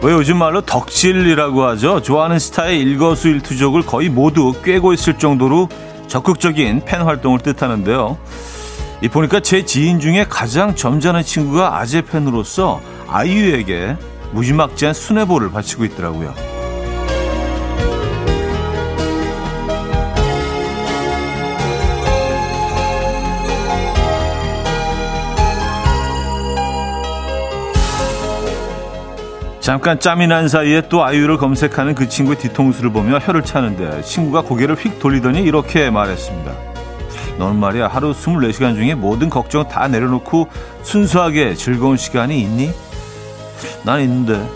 왜 요즘 말로 덕질이라고 하죠. 좋아하는 스타의 일거수일투족을 거의 모두 꿰고 있을 정도로 적극적인 팬 활동을 뜻하는데요. 이 보니까 제 지인 중에 가장 점잖은 친구가 아재 팬으로서 아이유에게 무지막지한 순애보를 바치고 있더라고요. 잠깐 짬이 난 사이에 또 아이유를 검색하는 그 친구의 뒤통수를 보며 혀를 차는데 친구가 고개를 휙 돌리더니 이렇게 말했습니다. 너는 말이야 하루 24시간 중에 모든 걱정 다 내려놓고 순수하게 즐거운 시간이 있니? 난 있는데.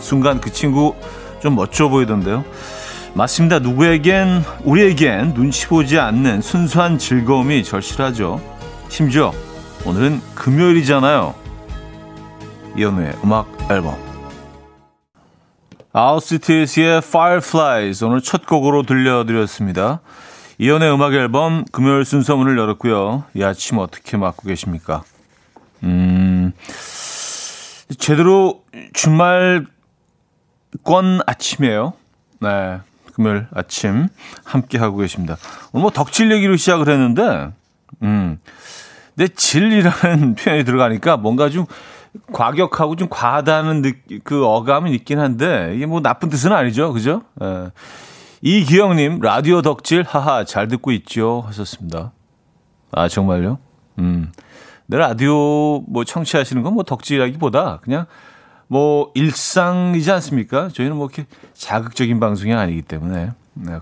순간 그 친구 좀 멋져 보이던데요. 맞습니다. 누구에겐 우리에겐 눈치 보지 않는 순수한 즐거움이 절실하죠. 심지어 오늘은 금요일이잖아요. 이연우의 음악 앨범 아웃시티즈의 Fireflies 오늘 첫 곡으로 들려드렸습니다. 이연우의 음악 앨범 금요일 순서 문을 열었고요. 이 아침 어떻게 맞고 계십니까? 제대로 주말권 아침이에요. 네, 금요일 아침 함께 하고 계십니다. 오늘 뭐 덕질 얘기로 시작을 했는데 내 질이라는 표현이 들어가니까 뭔가 좀 과격하고 좀 과하다는 그 어감은 있긴 한데 이게 뭐 나쁜 뜻은 아니죠, 그죠? 예. 이기영님 라디오 덕질 하하 잘 듣고 있죠 하셨습니다. 아 정말요? 내 라디오 뭐 청취하시는 건 뭐 덕질하기보다 그냥 뭐 일상이지 않습니까? 저희는 뭐 이렇게 자극적인 방송이 아니기 때문에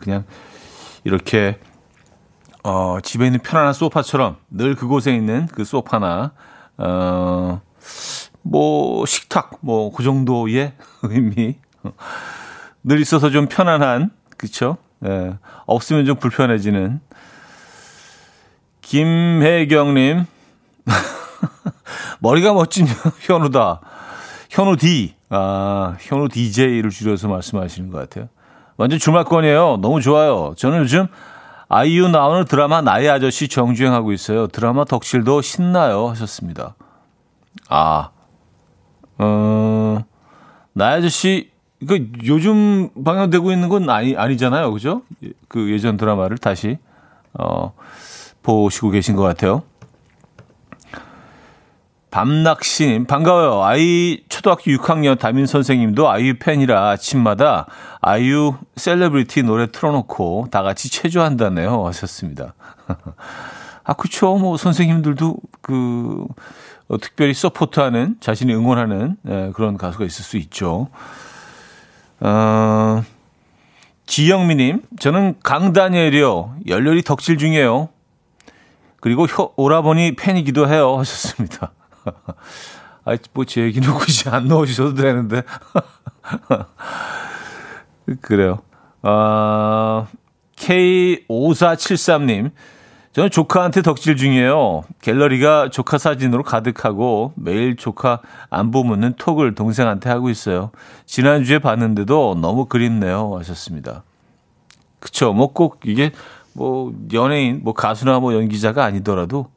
그냥 이렇게 집에 있는 편안한 소파처럼 늘 그곳에 있는 그 소파나 뭐 식탁 뭐 그 정도의 의미 늘 있어서 좀 편안한 그렇죠? 예, 없으면 좀 불편해지는 김혜경님 머리가 멋진 현우다 현우 D 아 현우 DJ를 줄여서 말씀하시는 것 같아요. 완전 주말권이에요. 너무 좋아요. 저는 요즘 아이유 나오는 드라마 나의 아저씨 정주행하고 있어요. 드라마 덕질도 신나요 하셨습니다. 나의 아저씨, 그러니까 요즘 방영되고 있는 건 아니잖아요. 그죠? 그 예전 드라마를 다시, 보시고 계신 것 같아요. 밤낚시님, 반가워요. 아이 초등학교 6학년 담임 선생님도 아이유 팬이라 아침마다 아이유 셀레브리티 노래 틀어놓고 다 같이 체조한다네요. 하셨습니다. 아, 그쵸. 뭐 선생님들도 특별히 서포트하는 자신이 응원하는 그런 가수가 있을 수 있죠. 지영미님 저는 강다니엘이요. 열렬히 덕질 중이에요. 그리고 오라버니 팬이기도 해요 하셨습니다. 아, 뭐 제 얘기는 굳이 안 넣어주셔도 되는데 그래요. K5473님 저는 조카한테 덕질 중이에요. 갤러리가 조카 사진으로 가득하고 매일 조카 안부 묻는 톡을 동생한테 하고 있어요. 지난주에 봤는데도 너무 그립네요. 하셨습니다. 그쵸. 뭐 꼭 이게 뭐 연예인, 뭐 가수나 뭐 연기자가 아니더라도,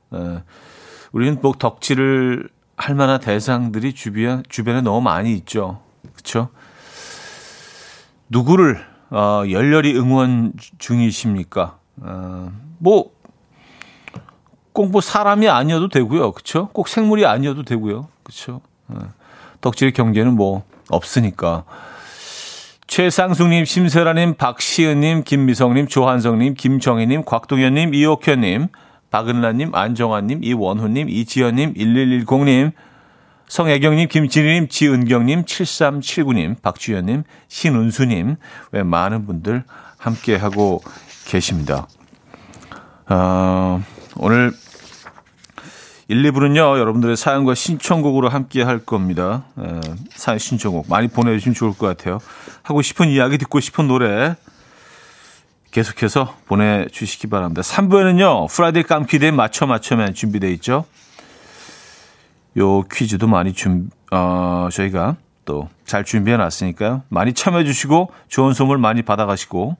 우리는 뭐 덕질을 할 만한 대상들이 주변에 너무 많이 있죠. 그쵸. 누구를, 열렬히 응원 중이십니까? 꼭 뭐 사람이 아니어도 되고요, 그렇죠? 꼭 생물이 아니어도 되고요, 그렇죠? 덕질의 경계는 뭐 없으니까. 최상숙님, 심세라님, 박시은님, 김미성님, 조한성님, 김정희님, 곽동현님, 이옥현님, 박은라님, 안정환님, 이원훈님, 이지연님, 1110님, 성애경님, 김진희님, 지은경님, 7379님, 박주연님, 신은수님, 왜 많은 분들 함께 하고 계십니다. 오늘 1, 2부는요. 여러분들의 사연과 신청곡으로 함께 할 겁니다. 사연 신청곡 많이 보내주시면 좋을 것 같아요. 하고 싶은 이야기 듣고 싶은 노래 계속해서 보내주시기 바랍니다. 3부에는요. 프라이데이 깜키대에 맞춰맨 준비되어 있죠. 요 퀴즈도 많이 저희가 또 잘 준비해놨으니까요. 많이 참여해 주시고 좋은 선물 많이 받아가시고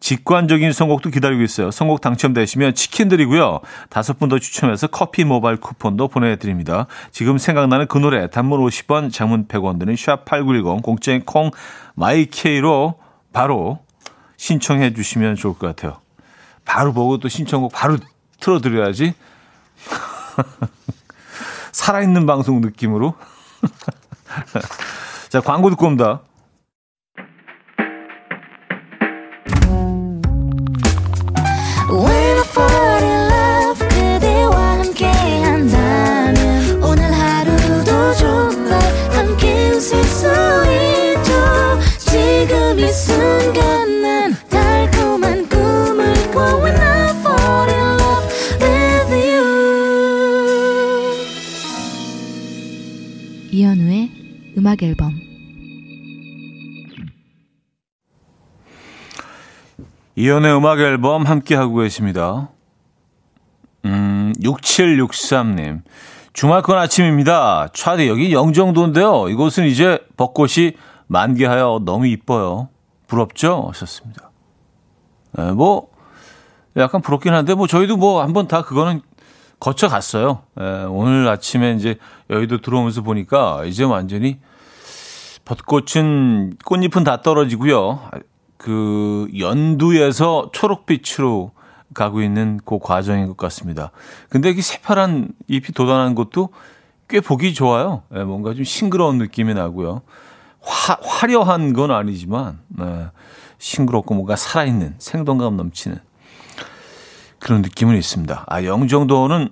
직관적인 선곡도 기다리고 있어요. 선곡 당첨되시면 치킨 드리고요. 5분 더 추첨해서 커피 모바일 쿠폰도 보내드립니다. 지금 생각나는 그 노래 단문 50원, 장문 100원 드는 샵8910 공짜인 콩 마이케이로 바로 신청해 주시면 좋을 것 같아요. 바로 보고 또 신청곡 바로 틀어드려야지. 살아있는 방송 느낌으로. 자, 광고 듣고 옵니다. 이연우의 음악 앨범. 이연우의 음악 앨범 함께 하고 계십니다. 6763님. 주말권 아침입니다. 차대 여기 영종도인데요. 이곳은 이제 벚꽃이 만개하여 너무 이뻐요. 부럽죠? 하셨습니다. 네, 뭐 약간 부럽긴 한데 뭐 저희도 뭐 한번 다 그거는 거쳐 갔어요. 네, 오늘 아침에 이제 여의도 들어오면서 보니까 이제 완전히 벚꽃은 꽃잎은 다 떨어지고요. 그 연두에서 초록빛으로 가고 있는 그 과정인 것 같습니다. 근데 이 새파란 잎이 돋아난 것도 꽤 보기 좋아요. 네, 뭔가 좀 싱그러운 느낌이 나고요. 화려한 건 아니지만 네, 싱그럽고 뭔가 살아있는 생동감 넘치는 그런 느낌은 있습니다. 아, 영종도는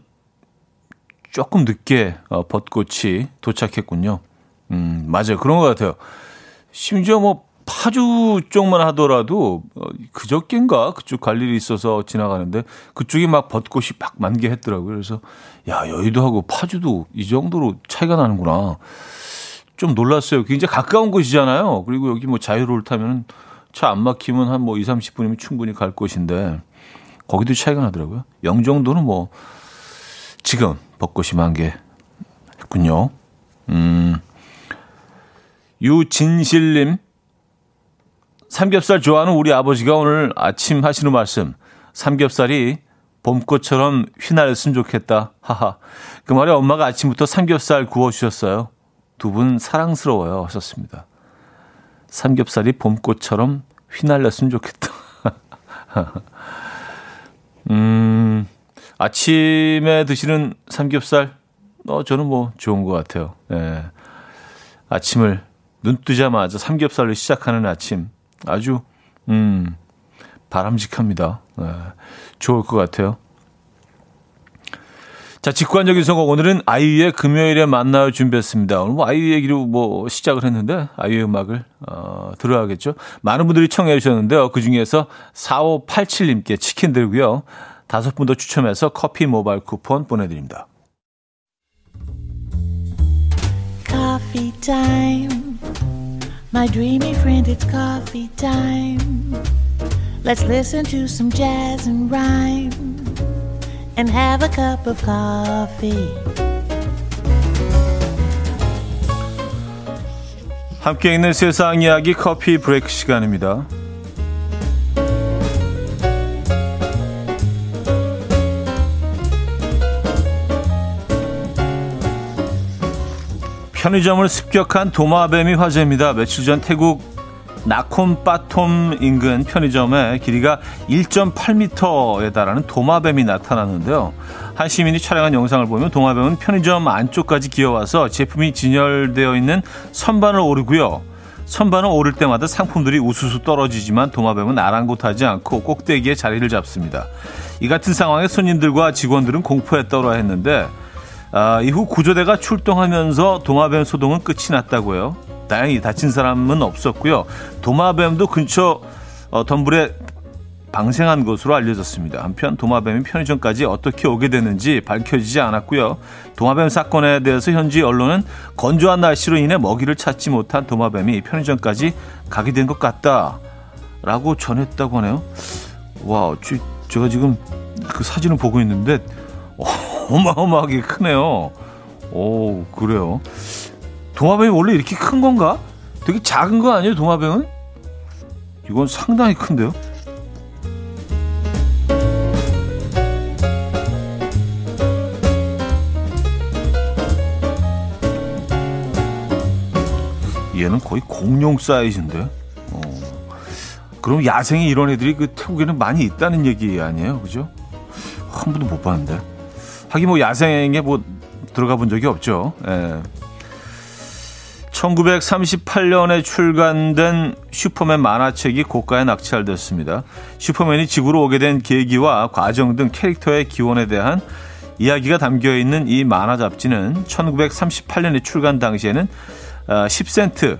조금 늦게 벚꽃이 도착했군요. 맞아요. 그런 것 같아요. 심지어 뭐 파주 쪽만 하더라도 그저께인가 그쪽 갈 일이 있어서 지나가는데 그쪽이 막 벚꽃이 막 만개했더라고요. 그래서 야, 여의도하고 파주도 이 정도로 차이가 나는구나. 좀 놀랐어요. 굉장히 가까운 곳이잖아요. 그리고 여기 뭐 자유로를 타면 차 안 막히면 한 뭐 20, 30분이면 충분히 갈 곳인데 거기도 차이가 나더라고요. 영종도는 뭐 지금 벚꽃이 만개했군요. 유진실님. 삼겹살 좋아하는 우리 아버지가 오늘 아침 하시는 말씀. 삼겹살이 봄꽃처럼 휘날렸으면 좋겠다. 하하. 그 말에 엄마가 아침부터 삼겹살 구워주셨어요. 두 분 사랑스러워요. 하셨습니다. 삼겹살이 봄꽃처럼 휘날렸으면 좋겠다. 아침에 드시는 삼겹살, 저는 뭐 좋은 것 같아요. 예. 아침을 눈 뜨자마자 삼겹살로 시작하는 아침. 아주, 바람직합니다. 예. 좋을 것 같아요. 자, 직관적인 선곡. 오늘은 아이유의 금요일에 만나요 준비했습니다. 오늘 뭐 아이유 얘기로 뭐 시작을 했는데 아이유의 음악을 들어야겠죠. 많은 분들이 청해 주셨는데요. 그중에서 4587님께 치킨 드리고요. 5분 더 추첨해서 커피 모바일 쿠폰 보내드립니다. Coffee time. My dreamy friend, it's coffee time. Let's listen to some jazz and rhyme. And have a cup of coffee. 함께 있는 세상 이야기 커피 브레이크 시간입니다. 편의점을 습격한 도마뱀이 화제입니다. 며칠 전 태국 나콘빠톰 인근 편의점에 길이가 1.8m에 달하는 도마뱀이 나타났는데요. 한 시민이 촬영한 영상을 보면 도마뱀은 편의점 안쪽까지 기어와서 제품이 진열되어 있는 선반을 오르고요. 선반을 오를 때마다 상품들이 우수수 떨어지지만 도마뱀은 아랑곳하지 않고 꼭대기에 자리를 잡습니다. 이 같은 상황에 손님들과 직원들은 공포에 떨어야 했는데 이후 구조대가 출동하면서 도마뱀 소동은 끝이 났다고요. 다행히 다친 사람은 없었고요. 도마뱀도 근처 덤불에 방생한 것으로 알려졌습니다. 한편 도마뱀이 편의점까지 어떻게 오게 됐는지 밝혀지지 않았고요. 도마뱀 사건에 대해서 현지 언론은 건조한 날씨로 인해 먹이를 찾지 못한 도마뱀이 편의점까지 가게 된 것 같다라고 전했다고 하네요. 와, 제가 지금 그 사진을 보고 있는데 어마어마하게 크네요. 오, 그래요. 도마뱀이 원래 이렇게 큰 건가? 되게 작은 거 아니에요, 도마뱀은? 이건 상당히 큰데요? 얘는 거의 공룡 사이즈인데. 그럼 야생에 이런 애들이 그 태국에는 많이 있다는 얘기 아니에요, 그죠? 한 번도 못 봤는데. 하긴 뭐 야생에 뭐 들어가 본 적이 없죠. 예. 1938년에 출간된 슈퍼맨 만화책이 고가에 낙찰됐습니다. 슈퍼맨이 지구로 오게 된 계기와 과정 등 캐릭터의 기원에 대한 이야기가 담겨있는 이 만화 잡지는 1938년에 출간 당시에는 10센트,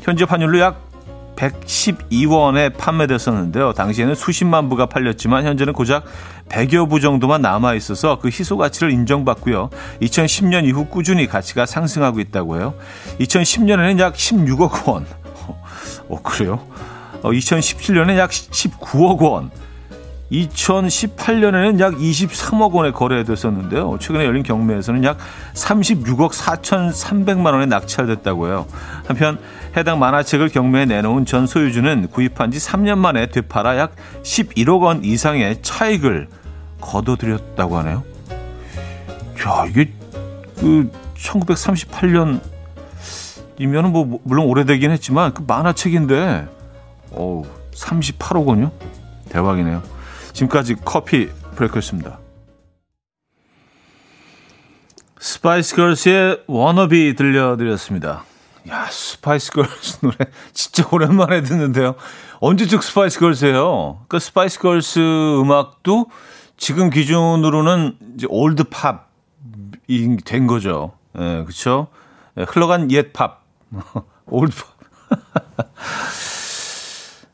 현재 환율로 약 112원에 판매됐었는데요. 당시에는 수십만 부가 팔렸지만 현재는 고작 100여 부 정도만 남아있어서 그 희소가치를 인정받고요. 2010년 이후 꾸준히 가치가 상승하고 있다고 해요. 2010년에는 약 16억 원. 그래요? 2017년에는 약 19억 원. 2018년에는 약 23억 원에 거래됐었는데요. 최근에 열린 경매에서는 약 36억 4,300만 원에 낙찰됐다고 해요. 한편 해당 만화책을 경매에 내놓은 전 소유주는 구입한 지 3년 만에 되팔아 약 11억 원 이상의 차익을 거둬들였다고 하네요. 야, 이게 그 1938년이면은 뭐 물론 오래되긴 했지만 그 만화책인데 38억 원요? 대박이네요. 지금까지 커피 브레이크였습니다. 스파이스 걸스의 워너비 들려드렸습니다. 야, 스파이스 걸스 노래 진짜 오랜만에 듣는데요. 언제쯤 스파이스 걸스예요? 그러니까 스파이스 걸스 음악도 지금 기준으로는 이제 올드 팝이 된 거죠. 예, 그렇죠? 예, 흘러간 옛 팝, 올드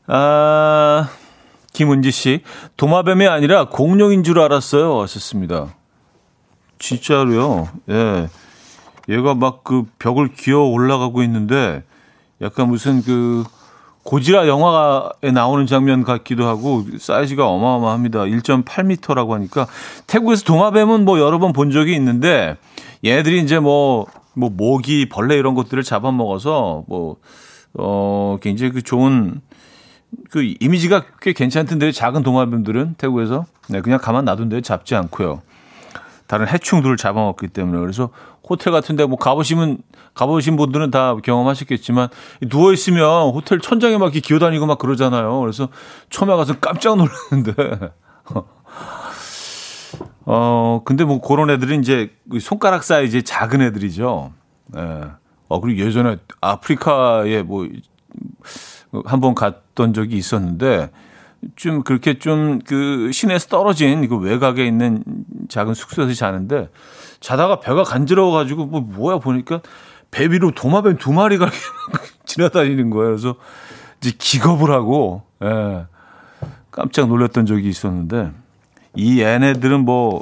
팝. 김은지 씨, 도마뱀이 아니라 공룡인 줄 알았어요. 하셨습니다. 진짜로요. 예. 얘가 막 그 벽을 기어 올라가고 있는데 약간 무슨 그 고지라 영화에 나오는 장면 같기도 하고 사이즈가 어마어마합니다. 1.8m라고 하니까 태국에서 도마뱀은 뭐 여러 번 본 적이 있는데 얘들이 이제 뭐 모기, 벌레 이런 것들을 잡아먹어서 굉장히 그 좋은 그 이미지가 꽤 괜찮던데 작은 도마뱀들은 태국에서 네, 그냥 가만 놔둔데 잡지 않고요. 다른 해충들을 잡아먹기 때문에 그래서 호텔 같은데 뭐 가보신 분들은 다 경험하셨겠지만 누워 있으면 호텔 천장에 막 이렇게 기어다니고 막 그러잖아요. 그래서 처음에 가서 깜짝 놀랐는데 근데 뭐 그런 애들은 이제 손가락 사이즈의 작은 애들이죠. 예. 그리고 예전에 아프리카에 뭐 한번 갔던 적이 있었는데 좀 그렇게 좀 그 시내에서 떨어진 그 외곽에 있는 작은 숙소에서 자는데 자다가 배가 간지러워가지고 뭐야 보니까 배 위로 도마뱀 2마리가 지나다니는 거예요. 그래서 이제 기겁을 하고 예, 깜짝 놀랐던 적이 있었는데 이 얘네들은 뭐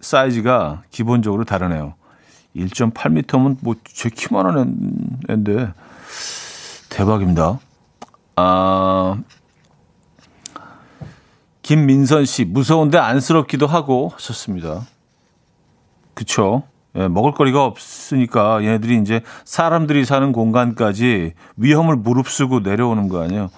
사이즈가 기본적으로 다르네요. 1.8m면 뭐 제 키만한 애인데 대박입니다. 김민선 씨, 무서운데 안쓰럽기도 하고 하셨습니다. 그쵸? 예, 먹을거리가 없으니까 얘네들이 이제 사람들이 사는 공간까지 위험을 무릅쓰고 내려오는 거 아니에요?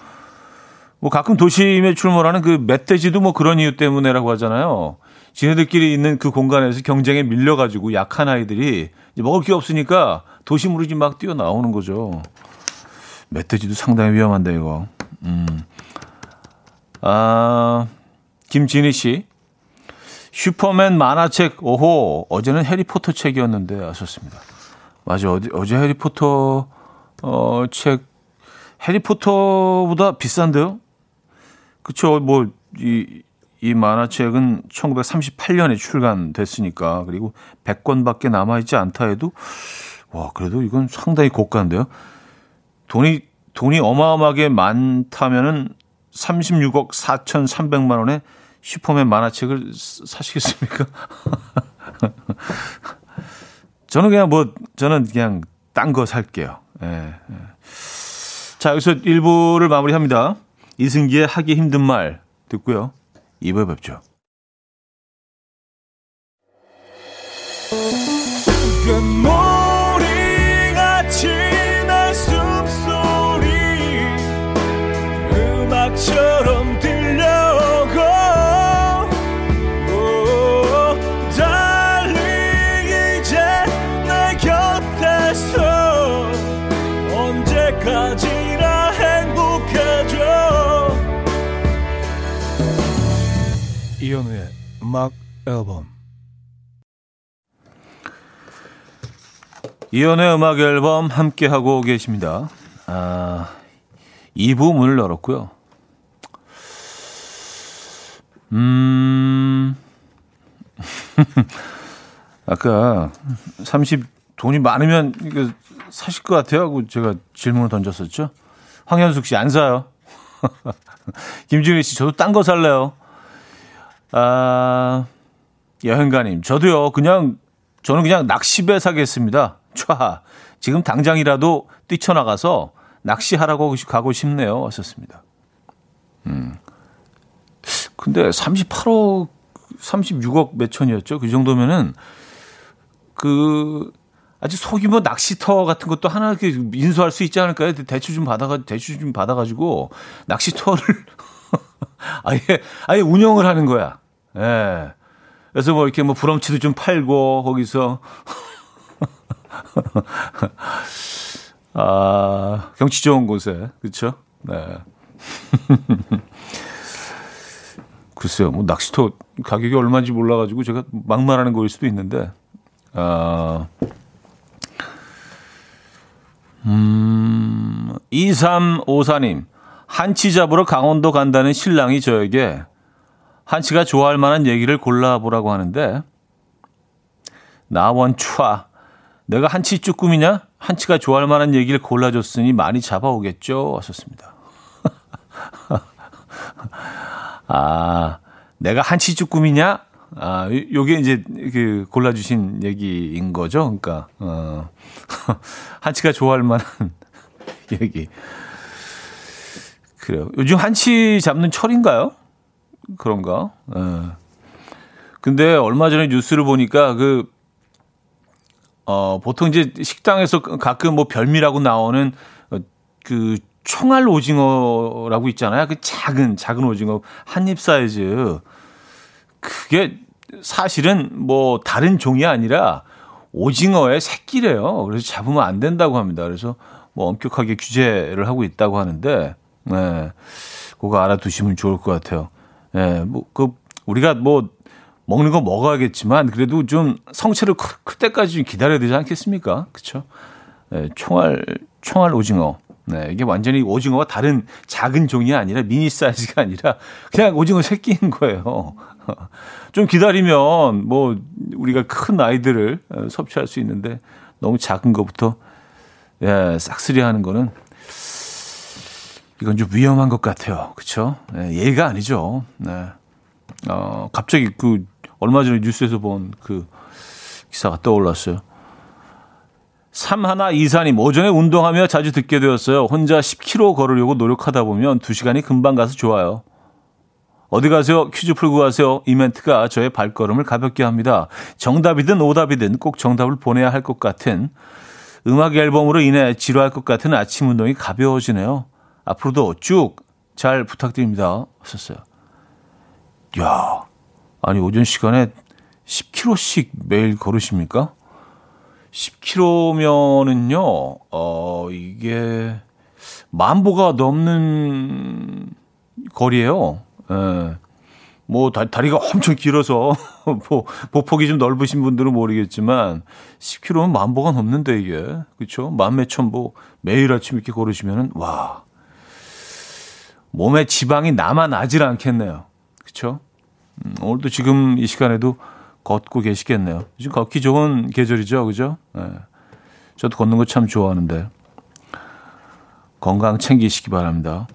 뭐 가끔 도심에 출몰하는 그 멧돼지도 뭐 그런 이유 때문에라고 하잖아요. 지네들끼리 있는 그 공간에서 경쟁에 밀려가지고 약한 아이들이 이제 먹을 게 없으니까 도심으로 이제 막 뛰어 나오는 거죠. 멧돼지도 상당히 위험한데 이거. 김진희 씨, 슈퍼맨 만화책 오호 어제는 해리포터 책이었는데 아셨습니다. 맞아, 어제 해리포터 책 해리포터보다 비싼데요? 그쵸? 뭐 이 만화책은 1938년에 출간됐으니까 그리고 100권밖에 남아있지 않다 해도 와 그래도 이건 상당히 고가인데요. 돈이 어마어마하게 많다면은 36억 4,300만 원에 슈퍼맨 만화책을 사시겠습니까? 저는 그냥 딴 거 살게요. 예. 자, 여기서 1부를 마무리합니다. 이승기의 하기 힘든 말 듣고요. 2부에 뵙죠. 처럼 들려오고 달리 이제 내 곁에서 언제까지 이연우의 음악 앨범. 이연우의 음악 앨범 함께하고 계십니다. 2부 문을 열었고요. 아까 30 돈이 많으면 이거 사실 것 같아요 하고 제가 질문을 던졌었죠. 황현숙 씨 안 사요. 김지민 씨 저도 딴 거 살래요. 여행가님 저도요. 저는 그냥 낚시배 사겠습니다. 촤하. 지금 당장이라도 뛰쳐나가서 낚시하라고 가고 싶네요. 왔었습니다. 근데 38억, 36억 몇 천이었죠. 그 정도면은 아주 소규모 낚시터 같은 것도 하나 이렇게 인수할 수 있지 않을까요? 대출 좀 받아가지고 낚시터를 아예 운영을 하는 거야. 예. 그래서 뭐 이렇게 뭐 브럼치도 좀 팔고 거기서 경치 좋은 곳에 그렇죠? 네. 글쎄요, 뭐 낚시터 가격이 얼마인지 몰라가지고 제가 막말하는 거일 수도 있는데, 아, 2354님 한치 잡으러 강원도 간다는 신랑이 저에게 한치가 좋아할 만한 얘기를 골라보라고 하는데 나원추아 내가 한치 쭈꾸미냐? 한치가 좋아할 만한 얘기를 골라줬으니 많이 잡아오겠죠? 왔었습니다. 내가 한치 쭈꾸미냐? 요게 이제 그 골라주신 얘기인 거죠. 그러니까 한치가 좋아할 만한 얘기. 그래요. 요즘 한치 잡는 철인가요? 그런가? 근데 얼마 전에 뉴스를 보니까 보통 이제 식당에서 가끔 뭐 별미라고 나오는 그 총알 오징어라고 있잖아요. 그 작은 오징어 한 입 사이즈. 그게 사실은 뭐 다른 종이 아니라 오징어의 새끼래요. 그래서 잡으면 안 된다고 합니다. 그래서 뭐 엄격하게 규제를 하고 있다고 하는데, 네, 그거 알아두시면 좋을 것 같아요. 네, 뭐 우리가 뭐 먹는 거 먹어야겠지만 그래도 좀 성체를 클 때까지 좀 기다려야 되지 않겠습니까? 그렇죠? 네, 총알 오징어. 네, 이게 완전히 오징어와 다른 작은 종이 아니라 미니 사이즈가 아니라 그냥 오징어 새끼인 거예요. 좀 기다리면 뭐 우리가 큰 아이들을 섭취할 수 있는데 너무 작은 것부터 싹쓸이 하는 거는 이건 좀 위험한 것 같아요. 그렇죠? 예, 예의가 아니죠. 네. 갑자기 얼마 전에 뉴스에서 본 그 기사가 떠올랐어요. 3124님, 오전에 운동하며 자주 듣게 되었어요. 혼자 10km 걸으려고 노력하다 보면 2시간이 금방 가서 좋아요. 어디 가세요? 퀴즈 풀고 가세요. 이 멘트가 저의 발걸음을 가볍게 합니다. 정답이든 오답이든 꼭 정답을 보내야 할 것 같은 음악 앨범으로 인해 지루할 것 같은 아침 운동이 가벼워지네요. 앞으로도 쭉 잘 부탁드립니다. 썼어요. 야, 아니 오전 시간에 10km씩 매일 걸으십니까? 10km면은요, 이게 만보가 넘는 거리예요. 예. 뭐 다리가 엄청 길어서 뭐 보폭이 좀 넓으신 분들은 모르겠지만 10km면 만보가 넘는데 이게 그렇죠? 만몇천보 매일 아침 이렇게 걸으시면은 와 몸에 지방이 남아나질 않겠네요. 그렇죠? 오늘도 지금 이 시간에도 걷고 계시겠네요. 지금 걷기 좋은 계절이죠, 그죠? 예. 저도 걷는 거 참 좋아하는데 건강 챙기시기 바랍니다.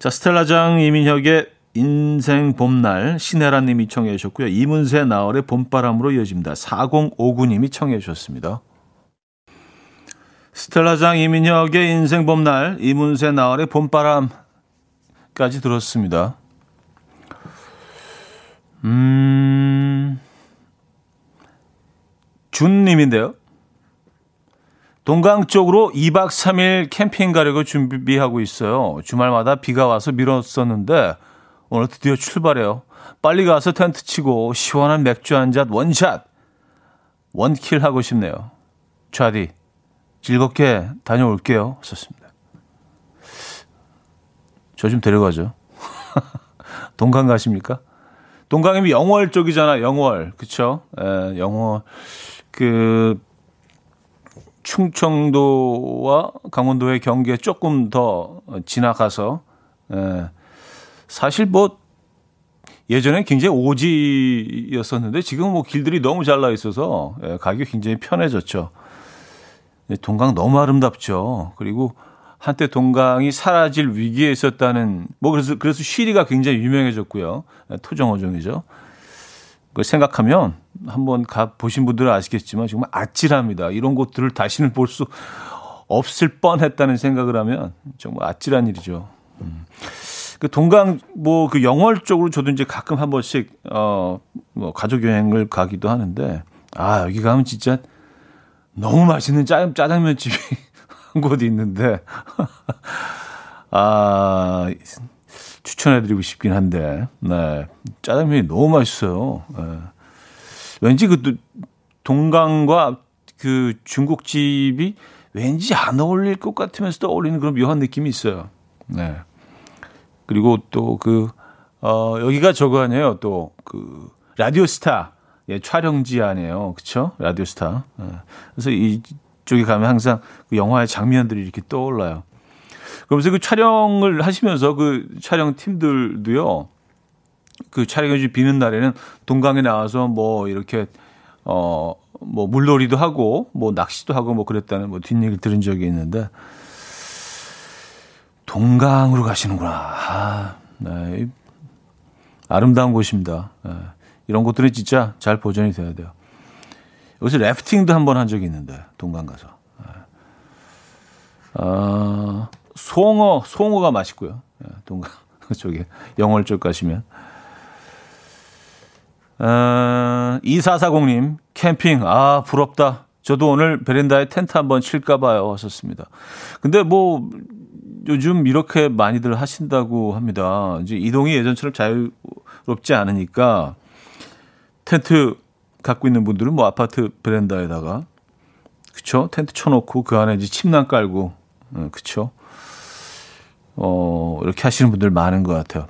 자, 스텔라장 이민혁의 인생 봄날 신혜라님이 청해 주셨고요. 이문세 나월의 봄바람으로 이어집니다. 4059님이 청해 주셨습니다. 스텔라장 이민혁의 인생 봄날 이문세 나월의 봄바람까지 들었습니다. 준님인데요. 동강 쪽으로 2박 3일 캠핑 가려고 준비하고 있어요. 주말마다 비가 와서 미뤘었는데 오늘 드디어 출발해요. 빨리 가서 텐트 치고 시원한 맥주 한 잔 원샷 원킬 하고 싶네요. 좌디 즐겁게 다녀올게요. 썼습니다. 저 좀 데려가죠. 동강 가십니까? 동강이면 영월 쪽이잖아. 영월. 그렇죠? 예, 영월. 그 충청도와 강원도의 경계 조금 더 지나가서 예, 사실 뭐 예전엔 굉장히 오지였었는데 지금은 뭐 길들이 너무 잘 나 있어서 예, 가기가 굉장히 편해졌죠. 예, 동강 너무 아름답죠. 그리고 한때 동강이 사라질 위기에 있었다는 뭐 그래서 쉬리가 굉장히 유명해졌고요. 토종어종이죠. 그걸 생각하면 한번 가 보신 분들은 아시겠지만 정말 아찔합니다. 이런 곳들을 다시는 볼 수 없을 뻔했다는 생각을 하면 정말 아찔한 일이죠. 그 동강 뭐 그 영월 쪽으로 저도 이제 가끔 한 번씩 뭐 가족 여행을 가기도 하는데 아 여기 가면 진짜 너무 맛있는 짜장면 집이 한 곳이 있는데 아 추천해드리고 싶긴 한데 네 짜장면이 너무 맛있어요. 네. 왠지 그 동강과 그 중국집이 왠지 안 어울릴 것 같으면서도 어울리는 그런 묘한 느낌이 있어요. 네 그리고 또 그 여기가 저거 아니에요 또 그 라디오스타 예, 촬영지 아니에요 그렇죠 라디오스타 예. 그래서 이 쪽에 가면 항상 그 영화의 장면들이 이렇게 떠올라요. 그러면서 그 촬영을 하시면서 그 촬영 팀들도요. 그 촬영이 비는 날에는 동강에 나와서 뭐 이렇게 뭐 물놀이도 하고 뭐 낚시도 하고 뭐 그랬다는 뭐 뒷얘기를 들은 적이 있는데 동강으로 가시는구나. 아, 네. 아름다운 곳입니다. 네. 이런 곳들은 진짜 잘 보존이 돼야 돼요. 여기서 래프팅도 한 번 한 적이 있는데 동강 가서 아, 송어가 맛있고요 동강 쪽에 영월 쪽 가시면 2440님 캠핑 아 부럽다 저도 오늘 베란다에 텐트 한번 칠까 봐요 하셨습니다. 근데 뭐 요즘 이렇게 많이들 하신다고 합니다. 이제 이동이 예전처럼 자유롭지 않으니까 텐트 갖고 있는 분들은 뭐 아파트 베란다에다가 그쵸 텐트 쳐놓고 그 안에 이제 침낭 깔고 그쵸 이렇게 하시는 분들 많은 것 같아요.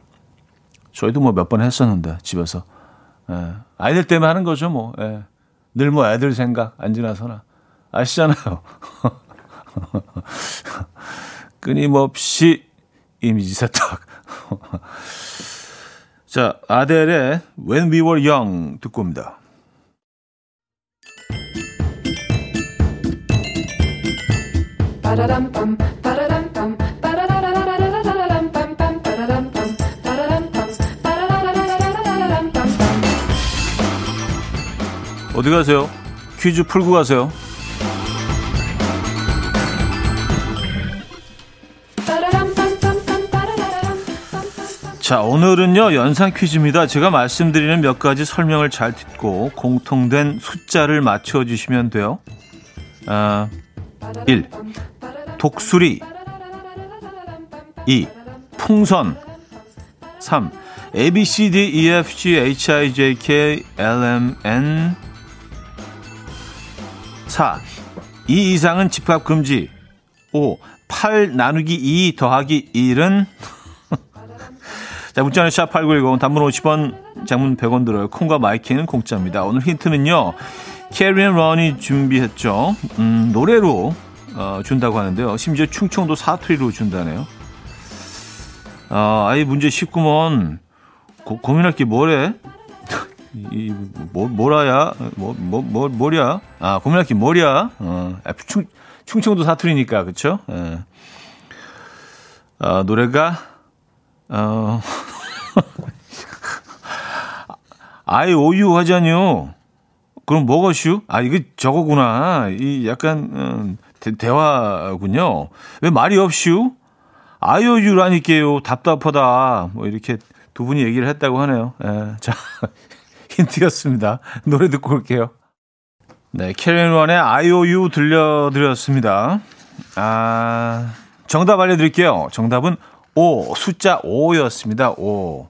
저희도 뭐 몇 번 했었는데 집에서 예. 아이들 때문에 하는 거죠 뭐 예. 늘 뭐 애들 생각 안 지나서나 아시잖아요. 끊임없이 이미지 세탁. 자 아델의 When We Were Young 듣고 옵니다. 어디 가세요? 퀴즈 풀고 가세요. 자, 오늘은요. 연상 퀴즈입니다. 제가 말씀드리는 몇 가지 설명을 잘 듣고 공통된 숫자를 맞춰주시면 돼요. 1. 독수리 2. 풍선 3. ABCDEFGHIJKLMN 4. 2 이상은 집합금지 5. 8 나누기 2 더하기 1은 자 문자는 샵8910 단문 50원 장문 100원 들어요. 콩과 마이키는 공짜입니다. 오늘 힌트는요. 캐리 앤 런이 준비했죠. 노래로 준다고 하는데요. 심지어 충청도 사투리로 준다네요. 아이 문제 19번 고민할 게 뭐래? 뭐라야? 뭐야? 아 고민할 게 뭐야? 충청도 사투리니까 그렇죠? 예. 아, 노래가 아이오유 하자뇨. 그럼 뭐가슈? 아 이거 저거구나. 이 약간 대화군요. 왜 말이 없슈? 아이오유라니까요. 답답하다. 뭐 이렇게 두 분이 얘기를 했다고 하네요. 에, 자 힌트였습니다. 노래 듣고 올게요. 네, 캐리앤원의 아이오유 들려드렸습니다. 아 정답 알려드릴게요. 정답은 5 숫자 5였습니다. 5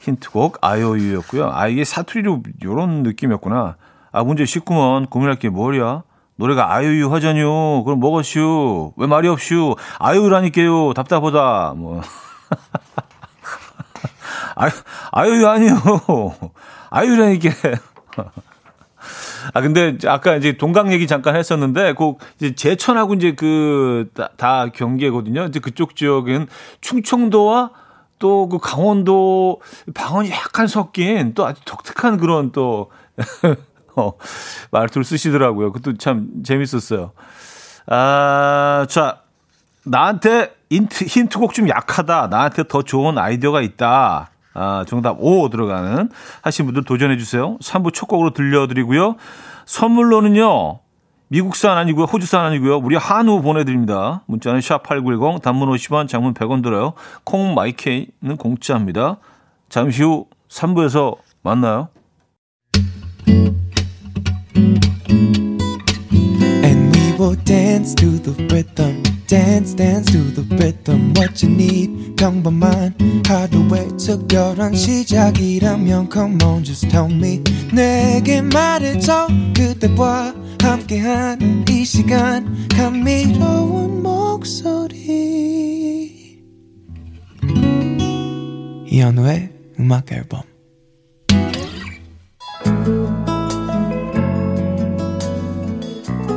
힌트곡 아이오유였고요. 아 이게 사투리로 이런 느낌이었구나. 아 문제 19번 고민할 게 뭐야? 노래가 아이오유 하자뇨. 그럼 뭐가슈? 왜 말이 없슈? 아이오유라니까요. 답답하다. 뭐 아유, 아니요. 아유라니까. 아, 근데 아까 이제 동강 얘기 잠깐 했었는데, 꼭 이제 제천하고 이제 다 경계거든요. 이제 그쪽 지역은 충청도와 또 그 강원도 방언이 약간 섞인 또 아주 독특한 그런 또 말투를 쓰시더라고요. 그것도 참 재밌었어요. 아, 자, 나한테 힌트곡 좀 약하다. 나한테 더 좋은 아이디어가 있다. 아, 정답 5 들어가는 하신 분들 도전해 주세요. 3부 첫 곡으로 들려드리고요. 선물로는요. 미국산 아니고요. 호주산 아니고요. 우리 한우 보내드립니다. 문자는 샵8910 단문 50원 장문 100원 들어요. 콩 마이케이는 공짜입니다. 잠시 후 3부에서 만나요. And we will dance to the rhythm. Dance, dance to the rhythm. What you need, come by mine. 하루에 특별한 시작이라면 come on, just tell me. 내게 말해줘 그대와 함께한 이 시간 감미로운 목소리. 이연우의 음악 앨범.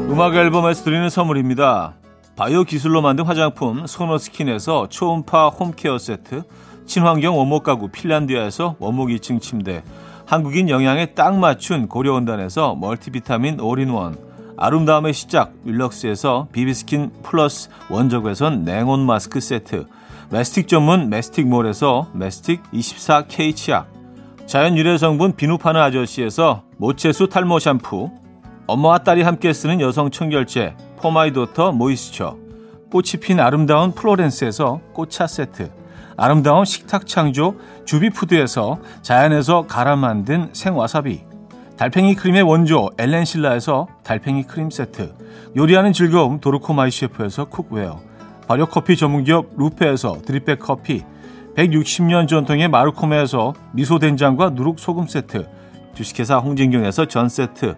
음악 앨범에서 드리는 선물입니다. 바이오 기술로 만든 화장품 송어 스킨에서 초음파 홈케어 세트, 친환경 원목 가구 핀란디아에서 원목 2층 침대, 한국인 영양에 딱 맞춘 고려온단에서 멀티비타민 올인원, 아름다움의 시작 윌럭스에서 비비스킨 플러스 원적외선 냉온 마스크 세트, 메스틱 전문 메스틱몰에서 메스틱 24K 치약, 자연 유래 성분 비누 파는 아저씨에서 모체수 탈모 샴푸, 엄마와 딸이 함께 쓰는 여성 청결제 포마이도터 모이스처, 꽃이 핀 아름다운 플로렌스에서 꽃차 세트, 아름다운 식탁 창조 주비푸드에서 자연에서 갈아 만든 생와사비, 달팽이 크림의 원조 엘렌실라에서 달팽이 크림 세트, 요리하는 즐거움 도르코마이 셰프에서 쿡웨어, 발효커피 전문기업 루페에서 드립백 커피, 160년 전통의 마르코메에서 미소된장과 누룩소금 세트, 주식회사 홍진경에서 전 세트,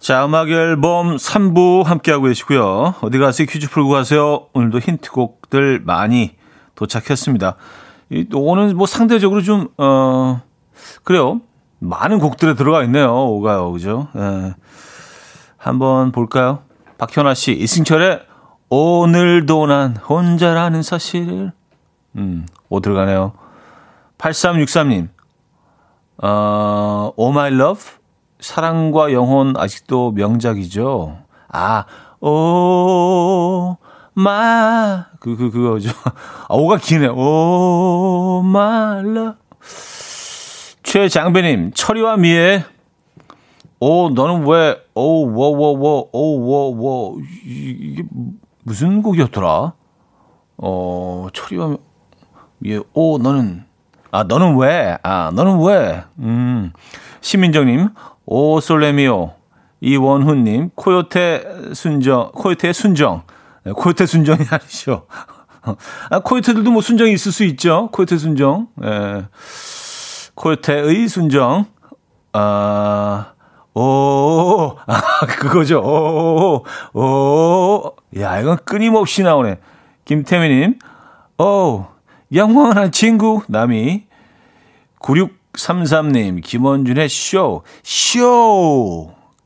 자, 음악 앨범 3부 함께하고 계시고요. 어디 가세요? 퀴즈 풀고 가세요. 오늘도 힌트곡들 많이 도착했습니다. 오늘 뭐 상대적으로 좀, 그래요. 많은 곡들에 들어가 있네요. 오가요. 그죠? 예. 한번 볼까요? 박현아 씨, 이승철의 오늘도 난 혼자라는 사실. 오 들어가네요. 8363님, Oh My Love. 사랑과 영혼 아직도 명작이죠. 아, 오, 마. 그거죠. 아, 오가 기네. 오, 마, 라. 최장배님, 철이와 미애. 오, 너는 왜, 이게 무슨 곡이었더라? 철이와 미애. 오, 너는. 아, 너는 왜? 신민정님, 오 솔레미오. 이원훈님, 코요테 순정이 아니죠. 아, 코요테들도 뭐 순정이 있을 수 있죠. 코요테 순정, 예. 코요테의 순정. 아, 오, 아, 그거죠. 오, 야, 이건 끊임없이 나오네. 김태민님, 오, 영원한 친구, 남이. 9633님, 김원준의 쇼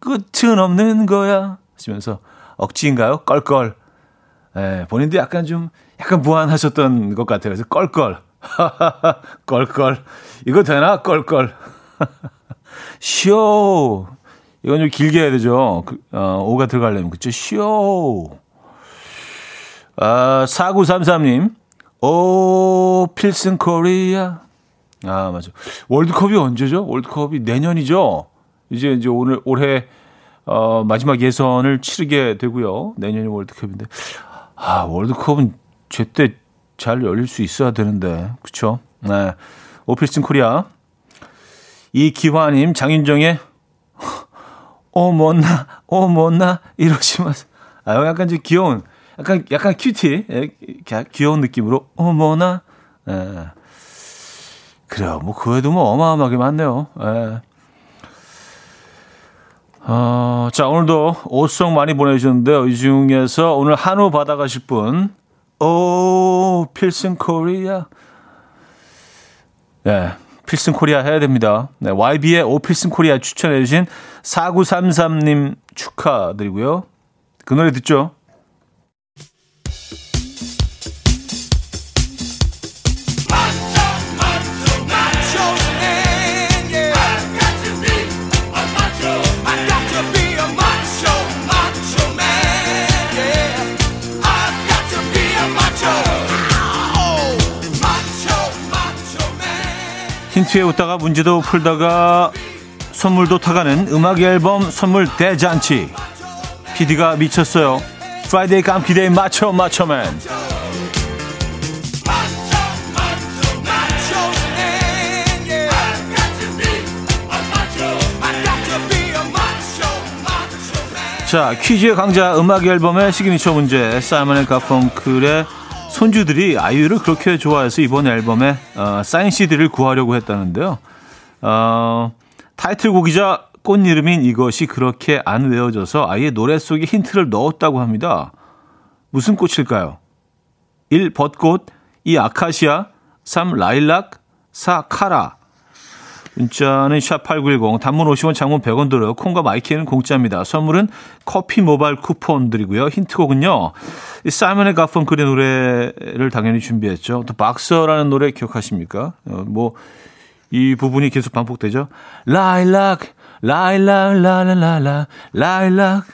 끝은 없는 거야 하시면서 억지인가요? 껄껄. 예, 본인도 약간 무안하셨던 것 같아요. 그래서 껄껄. 껄껄. 이거 되나? 껄껄. 쇼. 이건 좀 길게 해야 되죠. 오가 들어가려면 그쵸? 쇼. 아, 4933님, 오 필승 코리아. 아, 맞아. 월드컵이 언제죠? 월드컵이 내년이죠. 이제 오늘 올해 마지막 예선을 치르게 되고요. 내년이 월드컵인데, 아, 월드컵은 제때 잘 열릴 수 있어야 되는데, 그렇죠? 네, 오피스틴 코리아, 이기화님, 장윤정의 어머나 어머나 이러시마. 아, 약간 좀 귀여운, 약간 큐티, 귀여운 느낌으로 어머나. 예. 그래요. 뭐 그 외에도 뭐 어마어마하게 많네요. 예. 자, 오늘도 옷송 많이 보내주셨는데요. 이 중에서 오늘 한우 받아가실 분, 오, 필승 코리아. 네, 필승 코리아 해야 됩니다. 네, YB의 오 필승 코리아 추천해주신 4933님 축하드리고요. 그 노래 듣죠. 힌트에 웃다가 문제도 풀다가 선물도 타가는 음악 앨범 선물 대잔치. PD가 미쳤어요. 프라이데이 깜기데이 마초맨. 자, 퀴즈의 강자 음악 앨범의 시그니처 문제, 사이먼 앤 가펑클의 손주들이 아이유를 그렇게 좋아해서 이번 앨범에 사인 CD를 구하려고 했다는데요. 타이틀곡이자 꽃 이름인 이것이 그렇게 안 외워져서 아예 노래 속에 힌트를 넣었다고 합니다. 무슨 꽃일까요? 1. 벚꽃, 2. 아카시아, 3. 라일락, 4. 카라. 문자는 샷8910, 단문 50원, 장문 100원 들어요. 콩과 마이키는 공짜입니다. 선물은 커피 모바일 쿠폰 드리고요. 힌트곡은요, 사이먼 가펑클의 노래를 당연히 준비했죠. 또 박서라는 노래 기억하십니까? 뭐 이 부분이 계속 반복되죠. 라일락, 라일락, 라라라라, 라일락.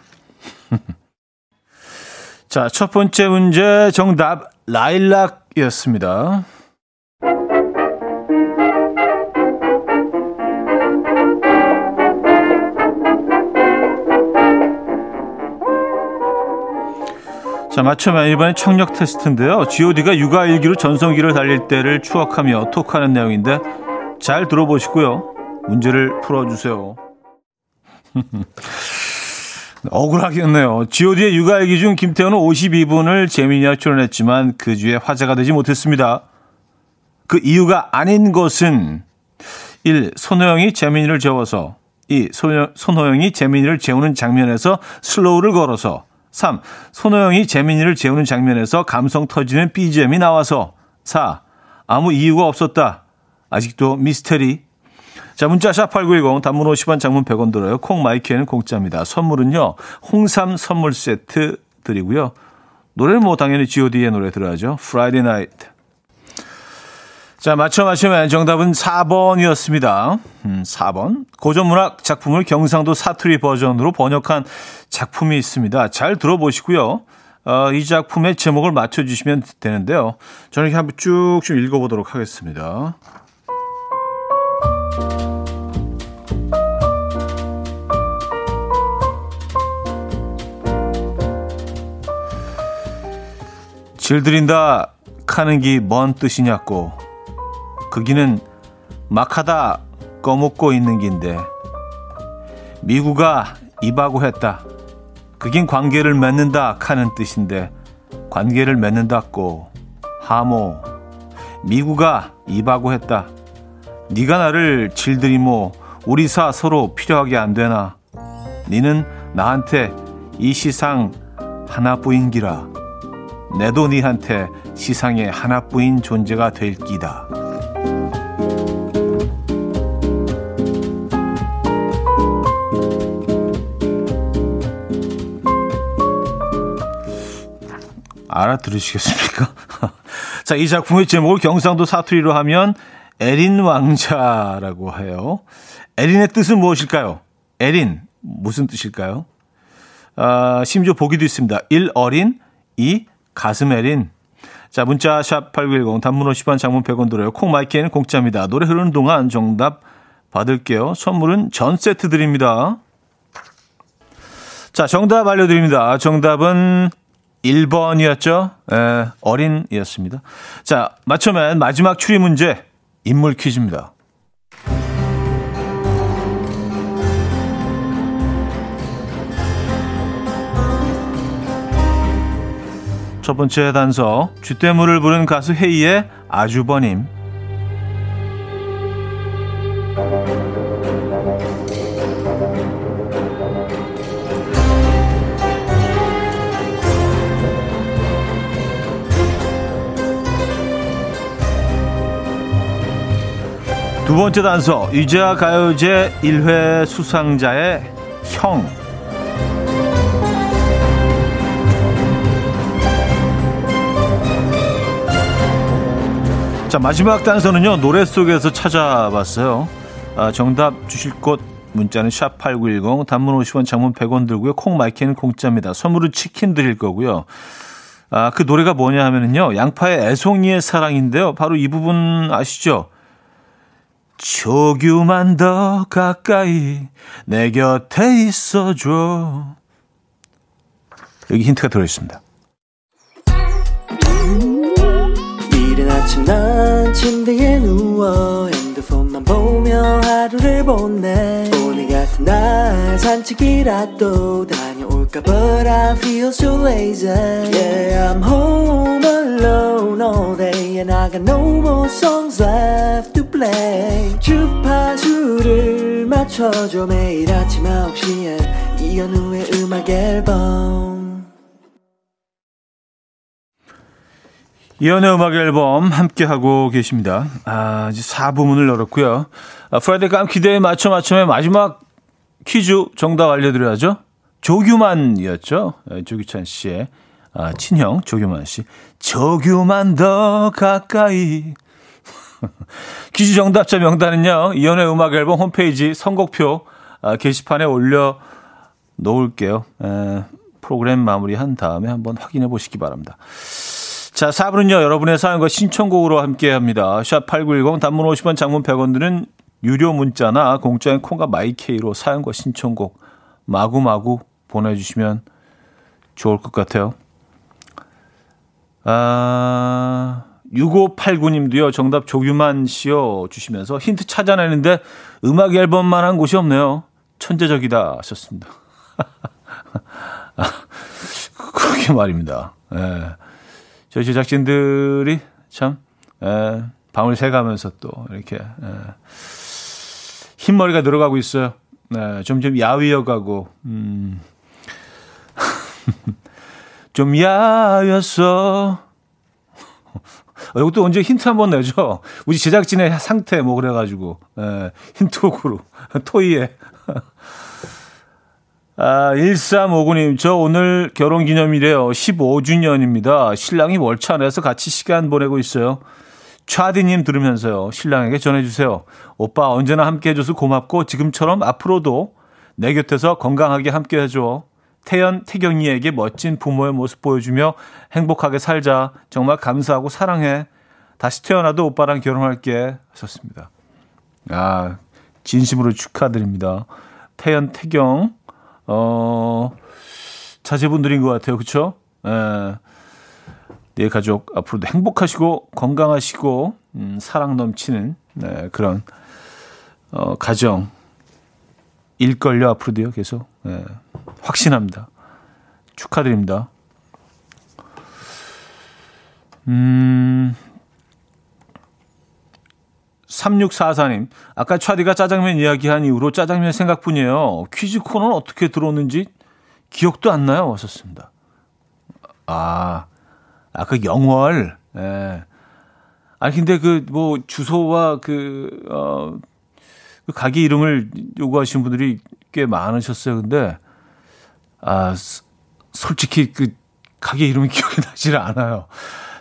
자, 첫 번째 문제 정답 라일락이었습니다. 자, 맞춰면 이번엔 청력 테스트인데요. G.O.D가 육아일기로 전성기를 달릴 때를 추억하며 톡하는 내용인데 잘 들어보시고요. 문제를 풀어주세요. 억울하겠네요. G.O.D의 육아일기 중 김태현은 52분을 재미있냐 출연했지만 그 주에 화제가 되지 못했습니다. 그 이유가 아닌 것은 1. 손호영이 재민이를 재워서, 2. 손호영이 재민이를 재우는 장면에서 슬로우를 걸어서, 3. 손호영이 재민이를 재우는 장면에서 감성 터지는 BGM이 나와서, 4. 아무 이유가 없었다. 아직도 미스테리. 자, 문자 샵8910, 단문 50원, 장문 100원 들어요. 콩 마이키에는 공짜입니다. 선물은요, 홍삼 선물 세트 드리고요. 노래는 뭐 당연히 G.O.D의 노래 들어야죠. Friday Night. 자, 맞춰 정답은 4번이었습니다. 4번. 고전문학 작품을 경상도 사투리 버전으로 번역한 작품이 있습니다. 잘 들어보시고요. 이 작품의 제목을 맞춰주시면 되는데요. 저는 이렇게 한번 쭉쭉 읽어보도록 하겠습니다. 질들인다 하는 게 뭔 뜻이냐고. 그기는 막하다 꺼먹고 있는 긴데 미국아 입하고 했다. 그긴 관계를 맺는다 하는 뜻인데 관계를 맺는다고 하모. 미국아 입하고 했다. 네가 나를 질들이모. 우리사 서로 필요하게 안 되나. 니는 나한테 이 시상 하나뿐인기라. 내도 니한테 시상의 하나뿐인 존재가 될 끼다. 알아들으시겠습니까? 자, 이 작품의 제목을 경상도 사투리로 하면 에린 왕자라고 해요. 에린의 뜻은 무엇일까요? 에린, 무슨 뜻일까요? 심지어 보기도 있습니다. 1. 어린, 2. 가슴 에린. 자, 문자 샵 8910, 단문 50원, 장문 100원 들어요. 콩 마이키에는 공짜입니다. 노래 흐르는 동안 정답 받을게요. 선물은 전 세트 드립니다. 자, 정답 알려드립니다. 정답은 1번이었죠. 어린이었습니다. 자, 맞춰면 마지막 추리 문제 인물 퀴즈입니다. 첫 번째 단서, 쥐떼무를 부른 가수 헤이의 아주버님. 두 번째 단서, 유재하 가요제 1회 수상자의 형. 자, 마지막 단서는요, 노래 속에서 찾아봤어요. 정답 주실 곳 문자는 샵8910, 단문 50원, 장문 100원 들고요. 콩마이키는 공짜입니다. 선물은 치킨 드릴 거고요. 그 노래가 뭐냐 하면요, 양파의 애송이의 사랑인데요, 바로 이 부분 아시죠? 조규만 더 가까이 내 곁에 있어줘. 여기 힌트가 들어있습니다. 이른 아침 난 침대에 누워 핸드폰만 보며 하루를 보내. 오늘 같은 날 산책이라도 다녀올까. But I feel so lazy. Yeah, I'm home alone all day and I got no more songs left to play. 주파수를 맞춰줘. 매일 아침 9시에 이연우의 음악 앨범. 이연우의 음악 앨범 함께하고 계십니다. 이제 4부문을 열었고요. 프라이데이 깜 기대에 맞춰 마지막 퀴즈 정답 알려드려야죠. 조규만이었죠. 조규찬 씨의 친형 조규만 씨. 조규만 더 가까이. 퀴즈 정답자 명단은요, 이연우의 음악 앨범 홈페이지 선곡표 게시판에 올려 놓을게요. 프로그램 마무리한 다음에 한번 확인해 보시기 바랍니다. 자, 4부는요, 여러분의 사연과 신청곡으로 함께합니다. 샵 8910, 단문 50원, 장문 100원 드는 유료 문자나 공짜인 콩과 마이케이로 사연과 신청곡 마구마구 보내주시면 좋을 것 같아요. 6589님도요, 정답 조규만 씨요 주시면서 힌트 찾아내는데 음악 앨범만 한 곳이 없네요. 천재적이다 하셨습니다. 그러게 말입니다. 예. 저희 제작진들이 참 방울 새가면서 또 이렇게 흰머리가 늘어가고 있어요. 네, 점점 야위어가고 좀 야였어. 이것도 언제 힌트 한번 내죠. 우리 제작진의 상태 뭐 그래가지고 힌트곡으로 토이에. 1359님, 저 오늘 결혼기념일이에요. 15주년입니다. 신랑이 월차 내서 같이 시간 보내고 있어요. 차디님 들으면서요, 신랑에게 전해주세요. 오빠 언제나 함께해줘서 고맙고 지금처럼 앞으로도 내 곁에서 건강하게 함께해줘. 태연, 태경이에게 멋진 부모의 모습 보여주며 행복하게 살자. 정말 감사하고 사랑해. 다시 태어나도 오빠랑 결혼할게 하셨습니다. 진심으로 축하드립니다. 태연, 태경 자제분들인 것 같아요. 그렇죠? 내 가족 앞으로도 행복하시고 건강하시고 사랑 넘치는 그런 가정일걸요. 앞으로도요. 계속 확신합니다. 축하드립니다. 음, 3644님, 아까 차디가 짜장면 이야기한 이후로 짜장면 생각뿐이에요. 퀴즈 코너는 어떻게 들어오는지 기억도 안 나요. 왔었습니다. 아까 영월. 예. 아니 근데 그 뭐 주소와 그 가게 이름을 요구하신 분들이 꽤 많으셨어요. 근데 솔직히 그 가게 이름이 기억이 나질 않아요.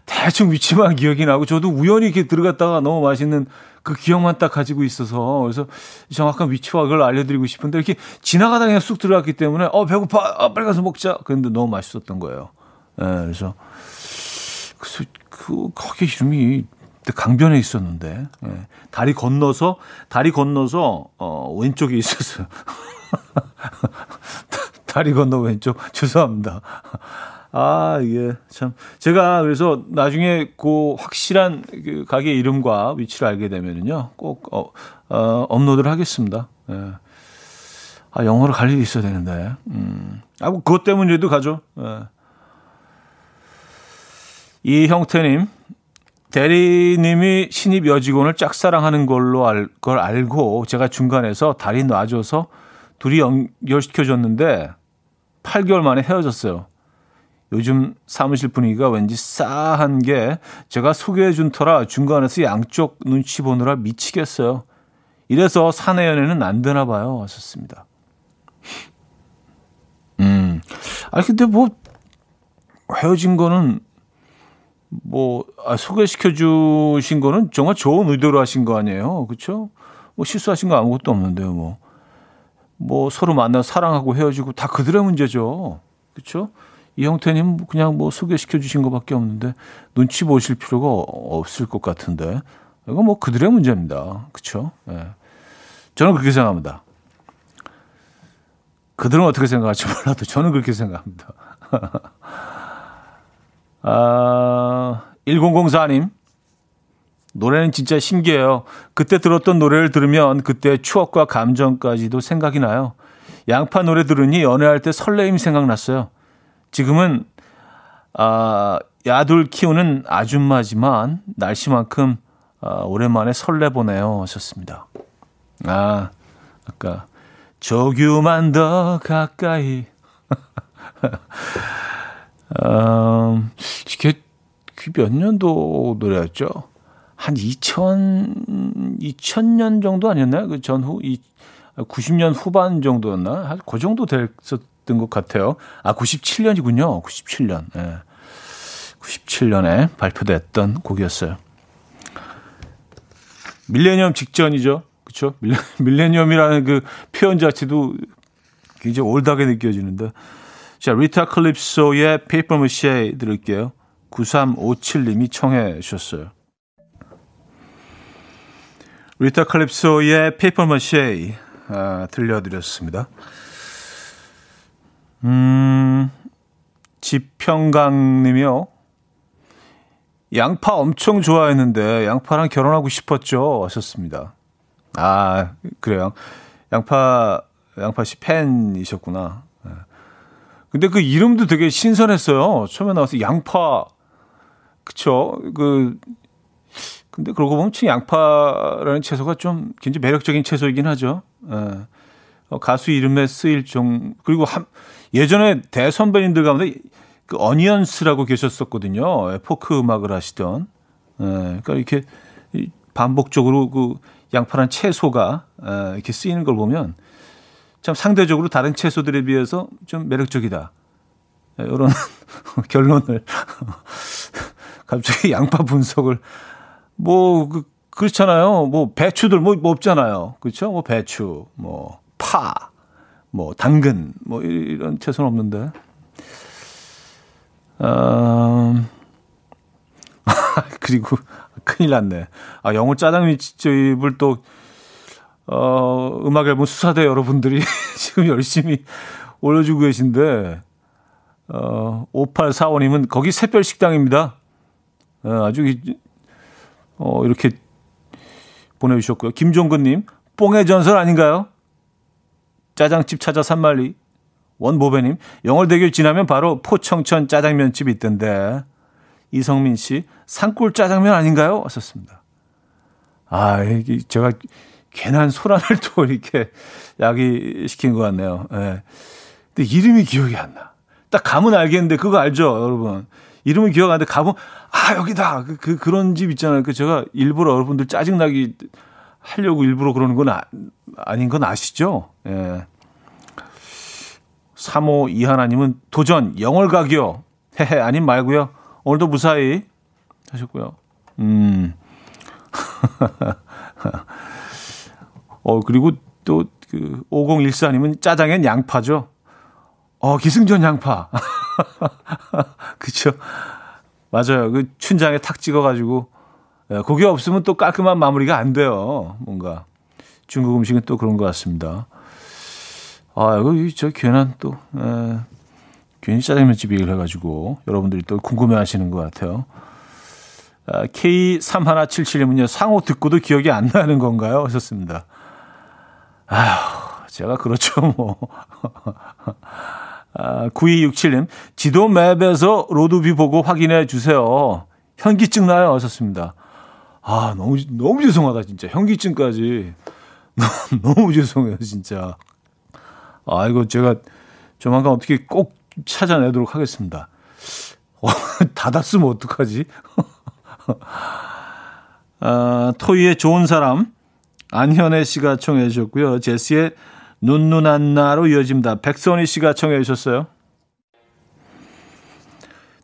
대충 위치만 기억이 나고, 저도 우연히 이렇게 들어갔다가 너무 맛있는 그 기억만 딱 가지고 있어서, 그래서 정확한 위치와 그걸 알려드리고 싶은데, 이렇게 지나가다 그냥 쑥 들어갔기 때문에, 배고파, 빨리 가서 먹자. 그런데 너무 맛있었던 거예요. 예, 그래서 그 가게 이름이 강변에 있었는데, 예, 다리 건너서 왼쪽에 있었어요. 다리 건너 왼쪽. 죄송합니다. 아, 예, 참. 제가 그래서 나중에 그 확실한 그 가게 이름과 위치를 알게 되면은요, 꼭, 업로드를 하겠습니다. 예. 아, 영어로 갈 일이 있어야 되는데. 아, 뭐, 그것 때문이라도 가죠. 예. 이형태님, 대리님이 신입 여직원을 짝사랑하는 걸로 걸 알고 제가 중간에서 다리 놔줘서 둘이 연결시켜줬는데 8개월 만에 헤어졌어요. 요즘 사무실 분위기가 왠지 싸한 게 제가 소개해준 터라 중간에서 양쪽 눈치 보느라 미치겠어요. 이래서 사내 연애는 안 되나 봐요. 하셨습니다. 아니 근데 뭐 헤어진 거는 뭐 소개시켜 주신 거는 정말 좋은 의도로 하신 거 아니에요, 그렇죠? 뭐 실수하신 거 아무것도 없는데요, 뭐 서로 만나 사랑하고 헤어지고 다 그들의 문제죠, 그렇죠? 이형태님 그냥 뭐 소개시켜 주신 거밖에 없는데 눈치 보실 필요가 없을 것 같은데 이건 뭐 그들의 문제입니다, 그렇죠? 예. 저는 그렇게 생각합니다. 그들은 어떻게 생각할지 몰라도 저는 그렇게 생각합니다. 아, 1004님 노래는 진짜 신기해요. 그때 들었던 노래를 들으면 그때의 추억과 감정까지도 생각이 나요. 양파 노래 들으니 연애할 때 설레임 생각났어요. 지금은 야둘 키우는 아줌마지만 날씨만큼 오랜만에 설레보네요. 하셨습니다. 아, 아까 조규만 더 가까이. 이게 몇 년도 노래였죠? 한 2000년 정도 아니었나요? 그 전후 90년 후반 정도였나? 한 그 정도 됐었던 것 같아요. 아, 97년이군요. 97년. 예. 97년에 발표됐던 곡이었어요. 밀레니엄 직전이죠. 그렇죠? 밀레니엄이라는 그 표현 자체도 굉장히 올드하게 느껴지는데. 자, 리타 클립소의 페이퍼마셰 들을게요. 9357님이 청해 주셨어요. 리타 클립소의 페이퍼마셰 들려드렸습니다. 지평강님이요. 양파 엄청 좋아했는데 양파랑 결혼하고 싶었죠. 하셨습니다. 아, 그래요. 양파씨 팬이셨구나. 근데 그 이름도 되게 신선했어요. 처음에 나와서 양파, 그쵸? 근데 그러고 보면 양파라는 채소가 좀 굉장히 매력적인 채소이긴 하죠. 예. 가수 이름에 쓰일 종, 그리고 예전에 대선배님들 가운데 그 어니언스라고 계셨었거든요. 에포크 음악을 하시던. 예. 그러니까 이렇게 반복적으로 그 양파란 채소가 이렇게 쓰이는 걸 보면 참 상대적으로 다른 채소들에 비해서 좀 매력적이다. 이런 결론을 갑자기 양파 분석을 그렇잖아요. 배추들 없잖아요. 그렇죠? 배추, 파, 당근, 이런 채소는 없는데. 그리고 큰일 났네. 아, 영월 짜장면 집을 또 음악 앨범 수사대 여러분들이 지금 열심히 올려주고 계신데, 5845님은 거기 새별 식당입니다. 이렇게 보내주셨고요. 김종근님, 뽕의 전설 아닌가요? 짜장집 찾아 산말리. 원보배님, 영월대교 지나면 바로 포청천 짜장면집이 있던데. 이성민 씨, 산골 짜장면 아닌가요? 왔었습니다. 아, 이게 제가 괜한 소란을 또 이렇게 야기시킨 것 같네요. 예. 근데 이름이 기억이 안 나. 딱 가면 알겠는데, 그거 알죠, 여러분? 이름은 기억 안 나는데, 가면, 아, 여기다! 그런 집 있잖아요. 제가 일부러 여러분들 짜증나게 하려고 일부러 그러는 건 아닌 건 아시죠? 예. 3호 이하나님은 도전, 영월 가기요. 헤헤, 아님 말고요. 오늘도 무사히 하셨고요. 그리고 또, 5014님은 짜장엔 양파죠. 기승전 양파. 그쵸. 맞아요. 춘장에 탁 찍어가지고. 그게 없으면 또 깔끔한 마무리가 안 돼요. 뭔가. 중국 음식은 또 그런 것 같습니다. 아, 이거 저 괜한 또, 괜히 짜장면집 얘기를 해가지고 여러분들이 또 궁금해하시는 것 같아요. K3177님은요. 상호 듣고도 기억이 안 나는 건가요? 하셨습니다. 아휴, 제가 그렇죠 뭐. 9267님. 지도맵에서 로드뷰 보고 확인해 주세요. 현기증 나요. 하셨습니다. 아, 너무 죄송하다 진짜. 현기증까지. 너무 죄송해요 진짜. 아, 이거 제가 조만간 어떻게 꼭 찾아내도록 하겠습니다. 닫았으면 어떡하지? 토이의 좋은 사람 안현애 씨가 청해 주셨고요. 제시의 눈누난나로 이어집니다. 백선희 씨가 청해 주셨어요.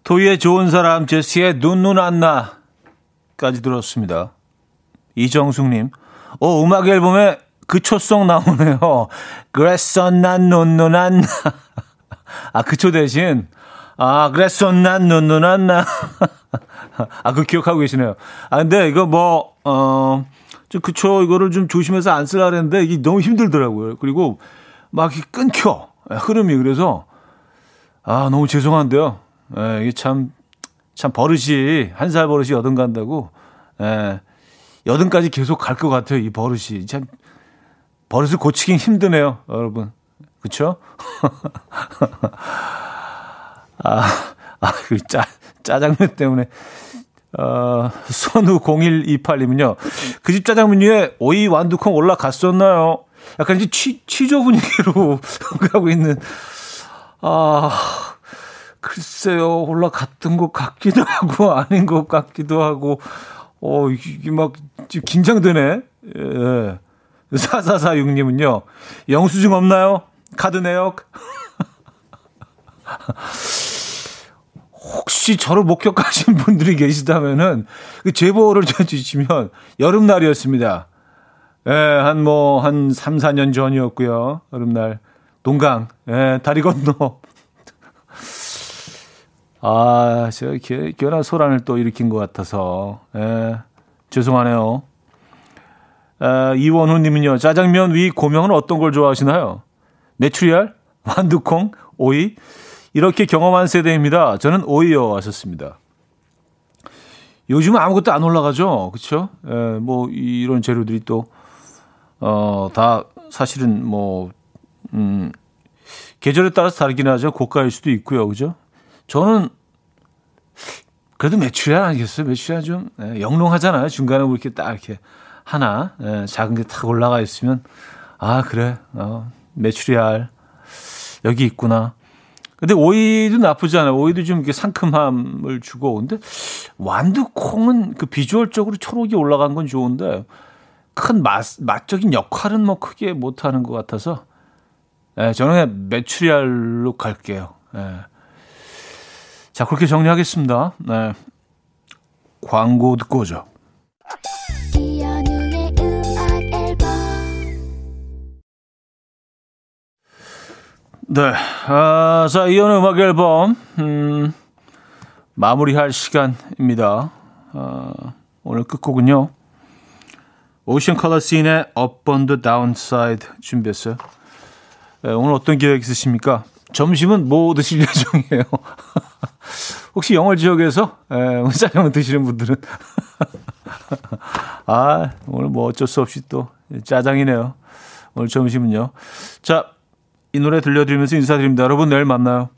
토이의 좋은 사람, 제시의 눈누난나까지 들었습니다. 이정숙님, 음악 앨범에 그 초성 나오네요. 그랬어 난 눈누난나. 아, 그초 대신 그랬어 난 눈누난나. 아, 그 기억하고 계시네요. 아, 근데 이거 좀 그쵸, 이거를 좀 조심해서 안 쓰려고 했는데 이게 너무 힘들더라고요. 그리고 막 끊겨, 흐름이. 그래서 아, 너무 죄송한데요. 예, 이게 참 버릇이, 한 살 버릇이 여든 간다고. 예, 여든까지 계속 갈 것 같아요, 이 버릇이. 참 버릇을 고치긴 힘드네요, 여러분. 그쵸? 그 짜장면 때문에. 선우 0128님은요. 그 집 짜장면 위에 오이 완두콩 올라갔었나요? 약간 이제 취조 분위기로 가고 있는. 글쎄요, 올라갔던 것 같기도 하고 아닌 것 같기도 하고. 이게 막 긴장되네. 예. 4446님은요. 영수증 없나요? 카드 내역. 혹시 저를 목격하신 분들이 계시다면은 제보를 주시면, 여름날이었습니다. 예, 한 3, 4년 전이었고요. 여름날. 동강. 예, 다리 건너. 아, 제가 이렇게 괜한 소란을 또 일으킨 것 같아서. 예, 죄송하네요. 이원훈 님은요. 짜장면 위 고명은 어떤 걸 좋아하시나요? 메추리알, 완두콩, 오이. 이렇게 경험한 세대입니다. 저는 오이요. 하셨습니다. 요즘은 아무것도 안 올라가죠. 그렇죠? 이런 재료들이 또 다 사실은 계절에 따라서 다르긴 하죠. 고가일 수도 있고요. 그죠? 저는 그래도 메추리알 아니겠어요? 메추리알 좀 영롱하잖아요. 중간에 이렇게 딱 이렇게 하나 작은 게 탁 올라가 있으면, 아, 그래. 메추리알 여기 있구나. 근데 오이도 나쁘지 않아요. 오이도 좀 이렇게 상큼함을 주고. 근데 완두콩은 그 비주얼적으로 초록이 올라간 건 좋은데 큰 맛적인 역할은 크게 못하는 것 같아서, 저는 메추리알로 갈게요. 예. 자, 그렇게 정리하겠습니다. 네. 광고 듣고 오죠. 네, 자, 이연우 음악 앨범 마무리할 시간입니다. 오늘 끝곡은요, 오션 컬러 씬의 Up on the Downside 준비했어요. 네, 오늘 어떤 계획 있으십니까? 점심은 뭐 드실 예정이에요? 혹시 영월 지역에서 짜장면 드시는 분들은 오늘 어쩔 수 없이 또 짜장이네요. 오늘 점심은요. 자, 이 노래 들려드리면서 인사드립니다. 여러분, 내일 만나요.